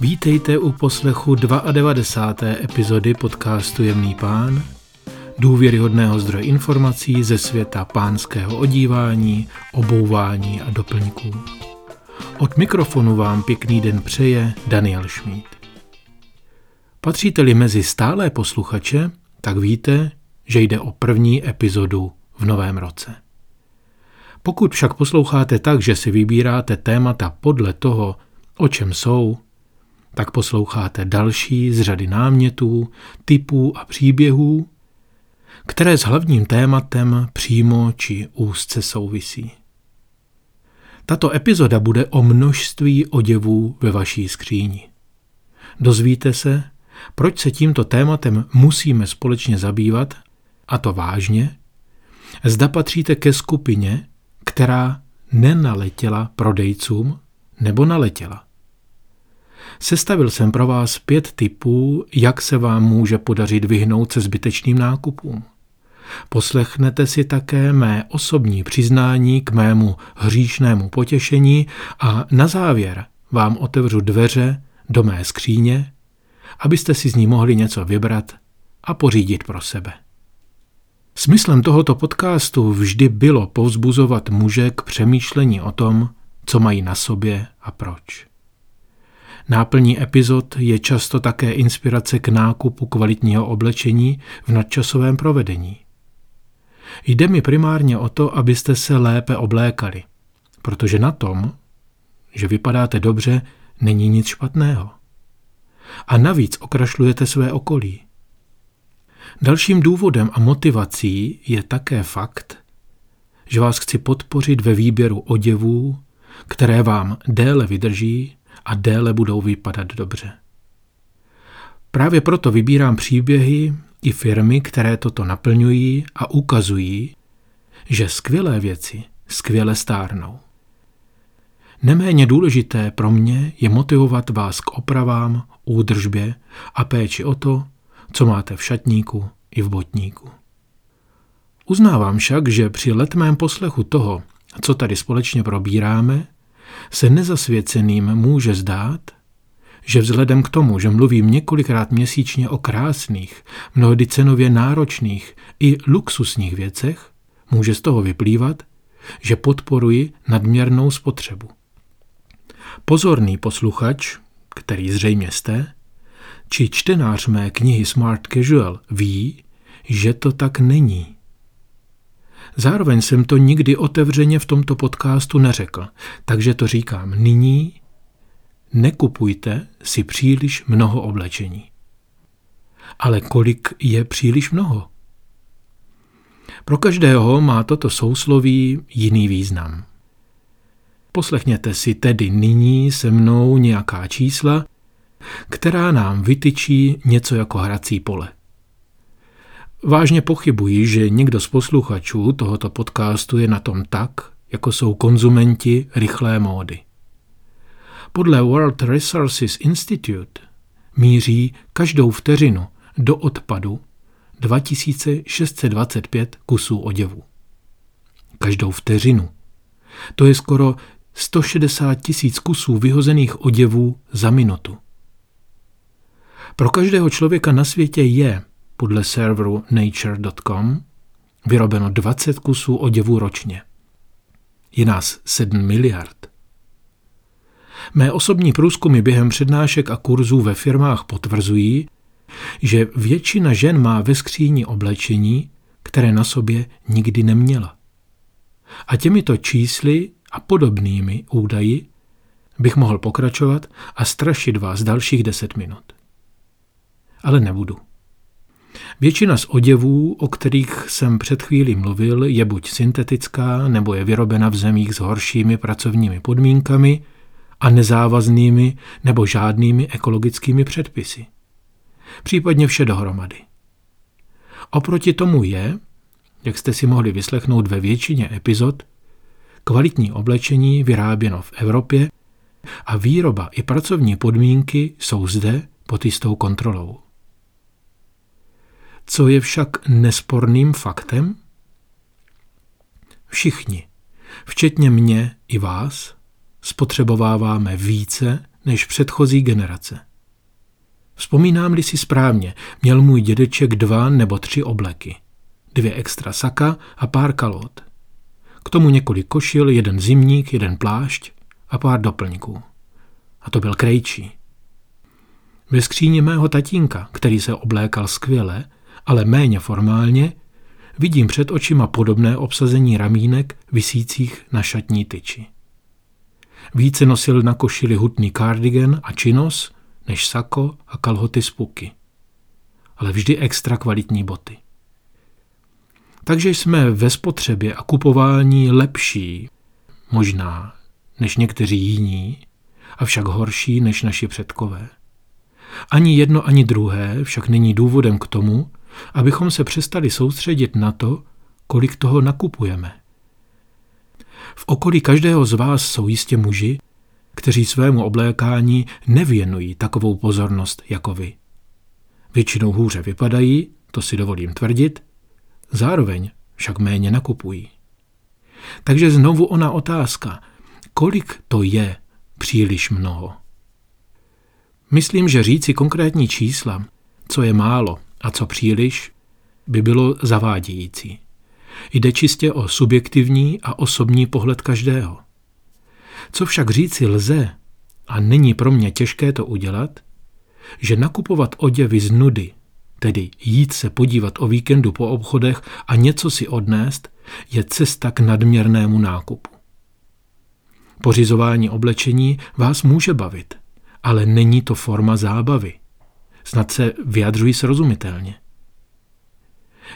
Vítejte u poslechu 92. epizody podcastu Jemný pán, důvěryhodného zdroje informací ze světa pánského odívání, obouvání a doplňků. Od mikrofonu vám pěkný den přeje Daniel Šmíd. Patříte-li mezi stálé posluchače, tak víte, že jde o první epizodu v novém roce. Pokud však posloucháte tak, že si vybíráte témata podle toho, o čem jsou, tak posloucháte další z řady námětů, typů a příběhů, které s hlavním tématem přímo či úzce souvisí. Tato epizoda bude o množství oděvů ve vaší skříni. Dozvíte se, proč se tímto tématem musíme společně zabývat, a to vážně, zda patříte ke skupině, která nenaletěla prodejcům nebo naletěla. Sestavil jsem pro vás 5 tipů, jak se vám může podařit vyhnout se zbytečným nákupům. Poslechnete si také mé osobní přiznání k mému hříšnému potěšení a na závěr vám otevřu dveře do mé skříně, abyste si z ní mohli něco vybrat a pořídit pro sebe. Smyslem tohoto podcastu vždy bylo povzbuzovat muže k přemýšlení o tom, co mají na sobě a proč. Náplní epizod je často také inspirace k nákupu kvalitního oblečení v nadčasovém provedení. Jde mi primárně o to, abyste se lépe oblékali, protože na tom, že vypadáte dobře, není nic špatného. A navíc okrašlujete své okolí. Dalším důvodem a motivací je také fakt, že vás chci podpořit ve výběru oděvů, které vám déle vydrží a déle budou vypadat dobře. Právě proto vybírám příběhy i firmy, které toto naplňují a ukazují, že skvělé věci skvěle stárnou. Neméně důležité pro mě je motivovat vás k opravám, údržbě a péči o to, co máte v šatníku i v botníku. Uznávám však, že při letmém poslechu toho, co tady společně probíráme, se nezasvěceným může zdát, že vzhledem k tomu, že mluvím několikrát měsíčně o krásných, mnohdy cenově náročných i luxusních věcech, může z toho vyplývat, že podporuji nadměrnou spotřebu. Pozorný posluchač, který zřejmě jste, či čtenář mé knihy Smart Casual ví, že to tak není. Zároveň jsem to nikdy otevřeně v tomto podcastu neřekl, takže to říkám nyní, nekupujte si příliš mnoho oblečení. Ale kolik je příliš mnoho? Pro každého má toto sousloví jiný význam. Poslechněte si tedy nyní se mnou nějaká čísla, která nám vytyčí něco jako hrací pole. Vážně pochybuji, že někdo z posluchačů tohoto podcastu je na tom tak, jako jsou konzumenti rychlé módy. Podle World Resources Institute míří každou vteřinu do odpadu 2625 kusů oděvu. Každou vteřinu. To je skoro 160 000 kusů vyhozených oděvů za minutu. Pro každého člověka na světě je, podle serveru nature.com, vyrobeno 20 kusů oděvů ročně. Je nás 7 miliard. Mé osobní průzkumy během přednášek a kurzů ve firmách potvrzují, že většina žen má ve skříni oblečení, které na sobě nikdy neměla. A těmito čísly a podobnými údaji bych mohl pokračovat a strašit vás dalších 10 minut. Ale nebudu. Většina z oděvů, o kterých jsem před chvílí mluvil, je buď syntetická, nebo je vyrobena v zemích s horšími pracovními podmínkami a nezávaznými nebo žádnými ekologickými předpisy. Případně vše dohromady. Oproti tomu je, jak jste si mohli vyslechnout ve většině epizod, kvalitní oblečení vyráběno v Evropě a výroba i pracovní podmínky jsou zde pod jistou kontrolou. Co je však nesporným faktem? Všichni, včetně mě i vás, spotřebováváme více, než předchozí generace. Vzpomínám-li si správně, měl můj dědeček 2 nebo 3 obleky, 2 extra saka a pár kalot. K tomu několik košil, 1 zimník, 1 plášť a pár doplňků. A to byl krejčí. Ve skříni mého tatínka, který se oblékal skvěle, ale méně formálně, vidím před očima podobné obsazení ramínek visících na šatní tyči. Více nosil na košili hutný kardigan a činos než sako a kalhoty z puky. Ale vždy extra kvalitní boty. Takže jsme ve spotřebě a kupování lepší, možná, než někteří jiní, avšak horší než naši předkové. Ani jedno, ani druhé však není důvodem k tomu, abychom se přestali soustředit na to, kolik toho nakupujeme. V okolí každého z vás jsou jistě muži, kteří svému oblékání nevěnují takovou pozornost jako vy. Většinou hůře vypadají, to si dovolím tvrdit, zároveň však méně nakupují. Takže znovu ona otázka, kolik to je příliš mnoho? Myslím, že říci konkrétní čísla, co je málo a co příliš, by bylo zavádějící. Jde čistě o subjektivní a osobní pohled každého. Co však říci lze, a není pro mě těžké to udělat, že nakupovat oděvy z nudy, tedy jít se podívat o víkendu po obchodech a něco si odnést, je cesta k nadměrnému nákupu. Pořizování oblečení vás může bavit, ale není to forma zábavy. Snad se vyjadřuji srozumitelně.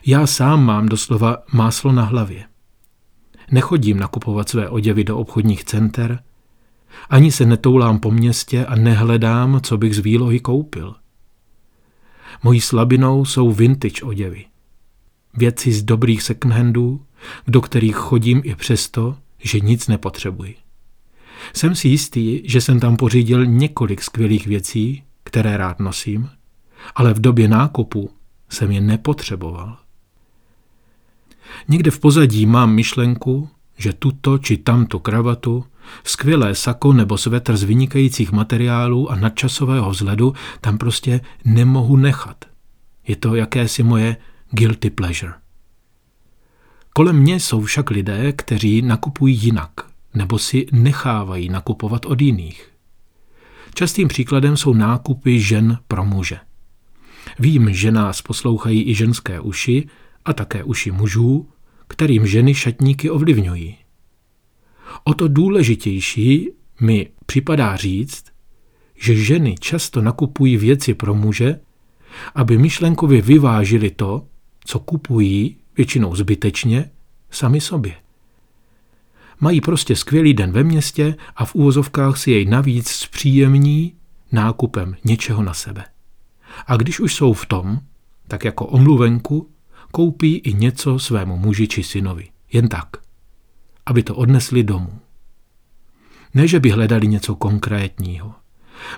Já sám mám doslova máslo na hlavě. Nechodím nakupovat své oděvy do obchodních center, ani se netoulám po městě a nehledám, co bych z výlohy koupil. Mojí slabinou jsou vintage oděvy. Věci z dobrých secondhandů, do kterých chodím i přesto, že nic nepotřebuji. Jsem si jistý, že jsem tam pořídil několik skvělých věcí, které rád nosím, ale v době nákupu jsem je nepotřeboval. Někde v pozadí mám myšlenku, že tuto či tamto kravatu, skvělé sako nebo svetr z vynikajících materiálů a nadčasového vzhledu tam prostě nemohu nechat. Je to jakési moje guilty pleasure. Kolem mě jsou však lidé, kteří nakupují jinak nebo si nechávají nakupovat od jiných. Častým příkladem jsou nákupy žen pro muže. Vím, že nás poslouchají i ženské uši a také uši mužů, kterým ženy šatníky ovlivňují. O to důležitější mi připadá říct, že ženy často nakupují věci pro muže, aby myšlenkově vyvážili to, co kupují, většinou zbytečně, sami sobě. Mají prostě skvělý den ve městě a v uvozovkách si jej navíc zpříjemní nákupem něčeho na sebe. A když už jsou v tom, tak jako omluvenku koupí i něco svému muži či synovi. Jen tak, aby to odnesli domů. Ne, že by hledali něco konkrétního.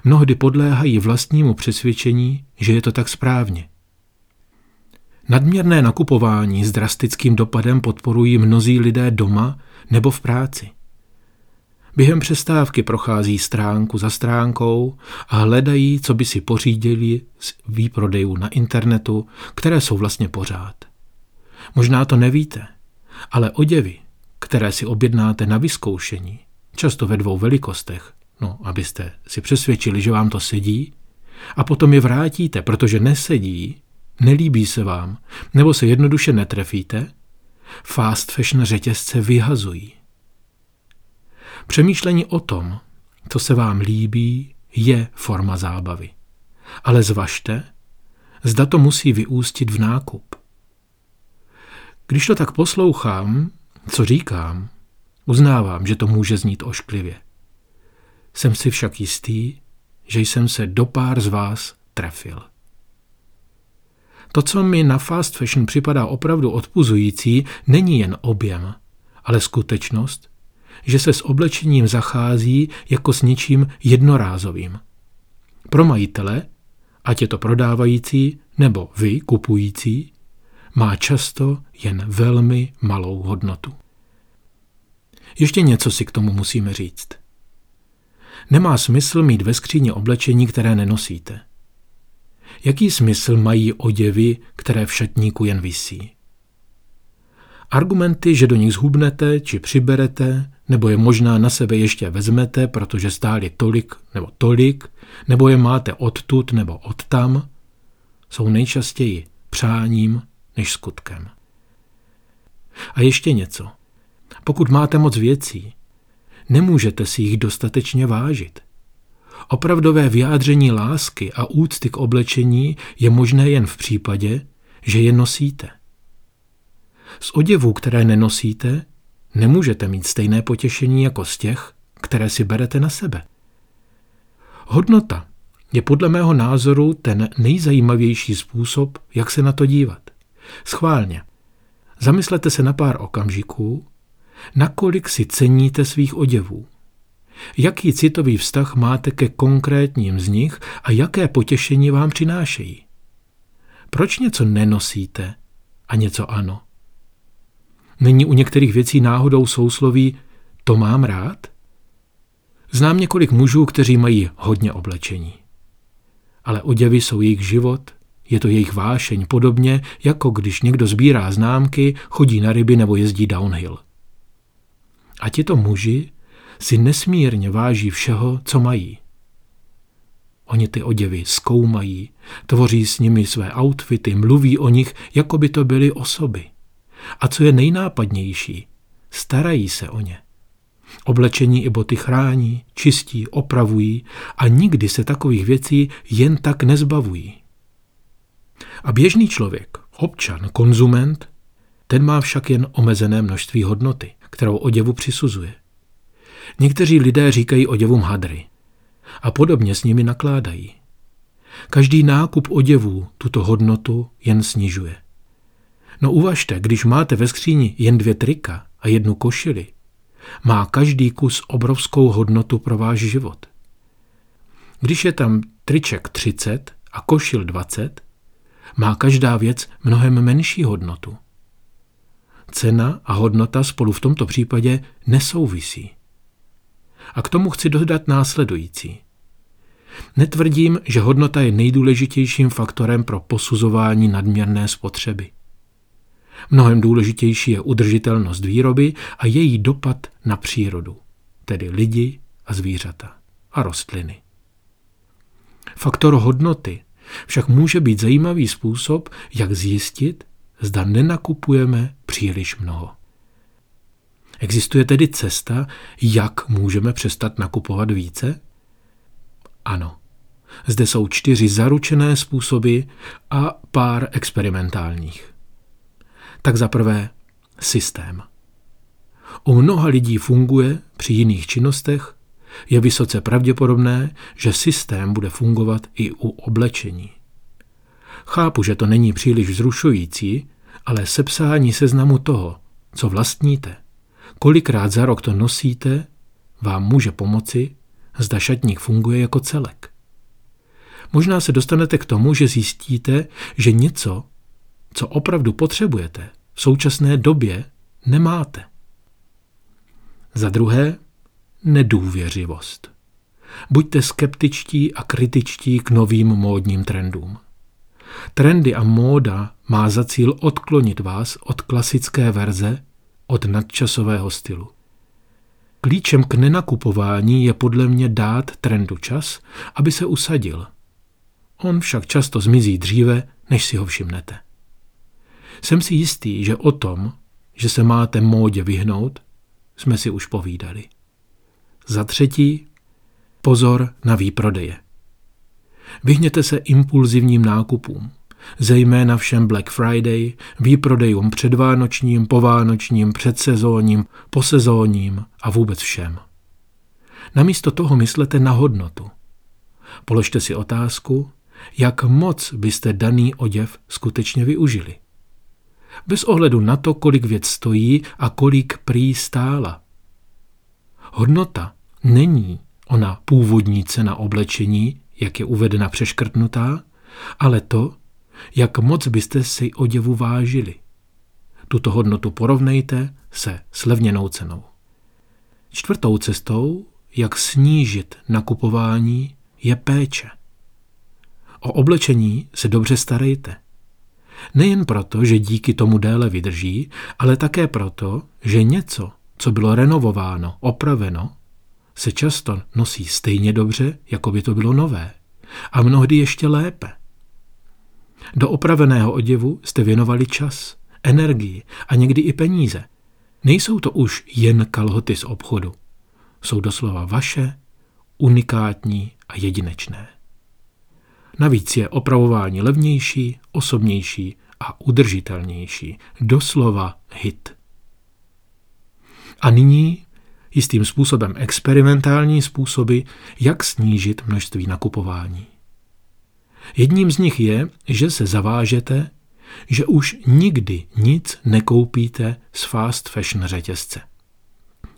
Mnohdy podléhají vlastnímu přesvědčení, že je to tak správně. Nadměrné nakupování s drastickým dopadem podporují mnozí lidé doma nebo v práci. Během přestávky prochází stránku za stránkou a hledají, co by si pořídili z výprodejů na internetu, které jsou vlastně pořád. Možná to nevíte, ale oděvy, které si objednáte na vyzkoušení, často ve 2 velikostech, abyste si přesvědčili, že vám to sedí, a potom je vrátíte, protože nesedí, nelíbí se vám, nebo se jednoduše netrefíte, fast fashion řetězce vyhazují. Přemýšlení o tom, co se vám líbí, je forma zábavy. Ale zvažte, zda to musí vyústit v nákup. Když to tak poslouchám, co říkám, uznávám, že to může znít ošklivě. Jsem si však jistý, že jsem se do pár z vás trefil. To, co mi na fast fashion připadá opravdu odpuzující, není jen objem, ale skutečnost, že se s oblečením zachází jako s něčím jednorázovým. Pro majitele, ať je to prodávající nebo vy kupující, má často jen velmi malou hodnotu. Ještě něco si k tomu musíme říct. Nemá smysl mít ve skříni oblečení, které nenosíte. Jaký smysl mají oděvy, které v šatníku jen visí? Argumenty, že do nich zhubnete či přiberete, nebo je možná na sebe ještě vezmete, protože stáli tolik, nebo je máte odtud nebo odtam, jsou nejčastěji přáním než skutkem. A ještě něco. Pokud máte moc věcí, nemůžete si jich dostatečně vážit. Opravdové vyjádření lásky a úcty k oblečení je možné jen v případě, že je nosíte. Z oděvů, které nenosíte, nemůžete mít stejné potěšení jako z těch, které si berete na sebe. Hodnota je podle mého názoru ten nejzajímavější způsob, jak se na to dívat. Schválně. Zamyslete se na pár okamžiků, nakolik si ceníte svých oděvů. Jaký citový vztah máte ke konkrétním z nich a jaké potěšení vám přinášejí? Proč něco nenosíte a něco ano? Není u některých věcí náhodou sousloví to mám rád? Znám několik mužů, kteří mají hodně oblečení. Ale oděvy jsou jejich život, je to jejich vášeň, podobně jako když někdo sbírá známky, chodí na ryby nebo jezdí downhill. A tito muži si nesmírně váží všeho, co mají. Oni ty oděvy zkoumají, tvoří s nimi své outfity, mluví o nich, jako by to byly osoby. A co je nejnápadnější, starají se o ně. Oblečení i boty chrání, čistí, opravují a nikdy se takových věcí jen tak nezbavují. A běžný člověk, občan, konzument, ten má však jen omezené množství hodnoty, kterou oděvu přisuzuje. Někteří lidé říkají oděvům hadry a podobně s nimi nakládají. Každý nákup oděvů tuto hodnotu jen snižuje. No uvažte, když máte ve skříni jen 2 trika a 1 košili, má každý kus obrovskou hodnotu pro váš život. Když je tam triček 30 a košil 20, má každá věc mnohem menší hodnotu. Cena a hodnota spolu v tomto případě nesouvisí. A k tomu chci dodat následující. Netvrdím, že hodnota je nejdůležitějším faktorem pro posuzování nadměrné spotřeby. Mnohem důležitější je udržitelnost výroby a její dopad na přírodu, tedy lidi a zvířata a rostliny. Faktor hodnoty však může být zajímavý způsob, jak zjistit, zda nenakupujeme příliš mnoho. Existuje tedy cesta, jak můžeme přestat nakupovat více? Ano. Zde jsou 4 zaručené způsoby a pár experimentálních. Tak za prvé, systém. U mnoha lidí funguje při jiných činnostech, je vysoce pravděpodobné, že systém bude fungovat i u oblečení. Chápu, že to není příliš vzrušující, ale sepsání seznamu toho, co vlastníte, kolikrát za rok to nosíte, vám může pomoci, zda šatník funguje jako celek. Možná se dostanete k tomu, že zjistíte, že něco, co opravdu potřebujete, v současné době nemáte. Za druhé, nedůvěřivost. Buďte skeptičtí a kritičtí k novým módním trendům. Trendy a móda má za cíl odklonit vás od klasické verze, od nadčasového stylu. Klíčem k nenakupování je podle mě dát trendu čas, aby se usadil. On však často zmizí dříve, než si ho všimnete. Jsem si jistý, že o tom, že se máte módě vyhnout, jsme si už povídali. Za třetí, pozor na výprodeje. Vyhněte se impulzivním nákupům, zejména všem Black Friday, výprodejům předvánočním, povánočním, předsezónním, posezónním a vůbec všem. Namísto toho myslete na hodnotu. Položte si otázku, jak moc byste daný oděv skutečně využili. Bez ohledu na to, kolik věc stojí a kolik prý stála. Hodnota není ona původní cena oblečení, jak je uvedena přeškrtnutá, ale to, jak moc byste si oděvu vážili. Tuto hodnotu porovnejte se slevněnou cenou. Čtvrtou cestou jak snížit nakupování, je péče. O oblečení se dobře starejte. Nejen proto, že díky tomu déle vydrží, ale také proto, že něco, co bylo renovováno, opraveno, se často nosí stejně dobře, jako by to bylo nové, a mnohdy ještě lépe. Do opraveného oděvu jste věnovali čas, energii a někdy i peníze. Nejsou to už jen kalhoty z obchodu. Jsou doslova vaše, unikátní a jedinečné. Navíc je opravování levnější, osobnější a udržitelnější. Doslova hit. A nyní jistým způsobem experimentální způsoby, jak snížit množství nakupování. Jedním z nich je, že se zavážete, že už nikdy nic nekoupíte z fast fashion řetězce.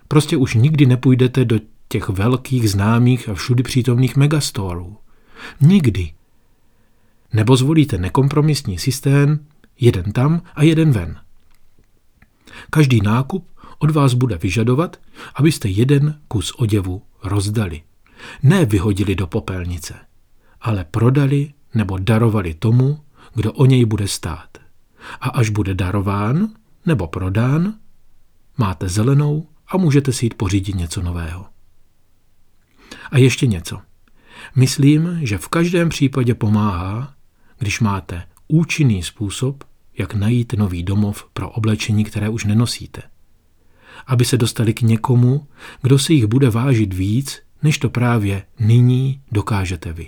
Prostě už nikdy nepůjdete do těch velkých známých a všudy přítomných megastorů. Nikdy. Nebo zvolíte nekompromisní systém, jeden tam a jeden ven. Každý nákup od vás bude vyžadovat, abyste jeden kus oděvu rozdali. Ne vyhodili do popelnice, ale prodali nebo darovali tomu, kdo o něj bude stát. A až bude darován nebo prodán, máte zelenou a můžete si jít pořídit něco nového. A ještě něco. Myslím, že v každém případě pomáhá, když máte účinný způsob, jak najít nový domov pro oblečení, které už nenosíte. Aby se dostali k někomu, kdo si jich bude vážit víc, než to právě nyní dokážete vy.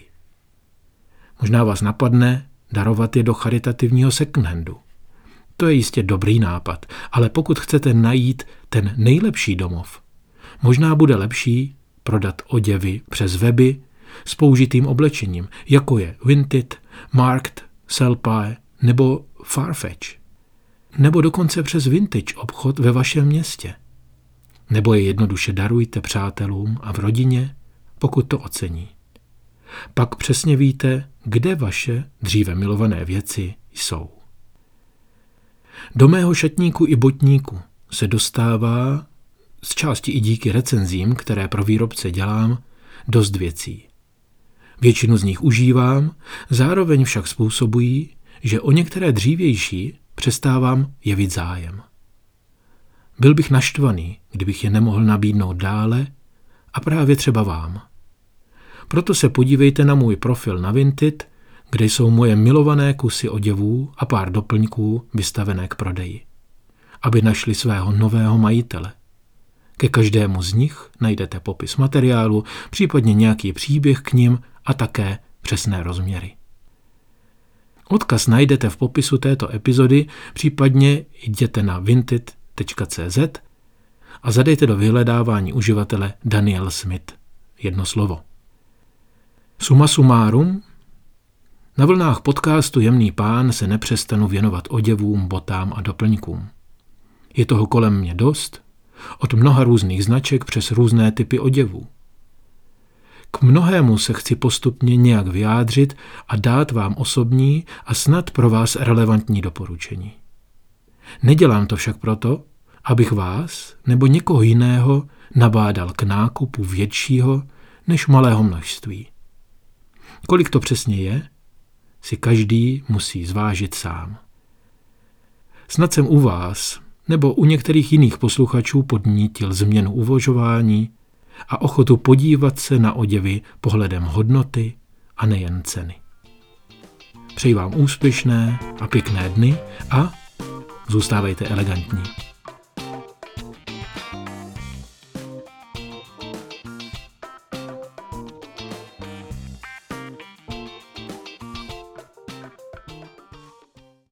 Možná vás napadne darovat je do charitativního secondhandu. To je jistě dobrý nápad, ale pokud chcete najít ten nejlepší domov, možná bude lepší prodat oděvy přes weby s použitým oblečením, jako je Vinted, Markt, selpaje nebo farfetch. Nebo dokonce přes vintage obchod ve vašem městě. Nebo je jednoduše darujte přátelům a v rodině, pokud to ocení. Pak přesně víte, kde vaše dříve milované věci jsou. Do mého šatníku i botníku se dostává, z části i díky recenzím, které pro výrobce dělám, dost věcí. Většinu z nich užívám, zároveň však způsobují, že o některé dřívější přestávám jevit zájem. Byl bych naštvaný, kdybych je nemohl nabídnout dále a právě třeba vám. Proto se podívejte na můj profil na Vinted, kde jsou moje milované kusy oděvů a pár doplňků vystavené k prodeji, aby našli svého nového majitele. Ke každému z nich najdete popis materiálu, případně nějaký příběh k nim a také přesné rozměry. Odkaz najdete v popisu této epizody, případně jděte na vinted.cz a zadejte do vyhledávání uživatele Daniel Šmíd. Jedno slovo. Suma sumárum. Na vlnách podcastu Jemný pán se nepřestanu věnovat oděvům, botám a doplňkům. Je toho kolem mě dost, od mnoha různých značek přes různé typy oděvů. K mnohému se chci postupně nějak vyjádřit a dát vám osobní a snad pro vás relevantní doporučení. Nedělám to však proto, abych vás nebo někoho jiného nabádal k nákupu většího než malého množství. Kolik to přesně je, si každý musí zvážit sám. Snad jsem u vás nebo u některých jiných posluchačů podnítil změnu uvažování a ochotu podívat se na oděvy pohledem hodnoty a nejen ceny. Přeji vám úspěšné a pěkné dny a zůstávejte elegantní.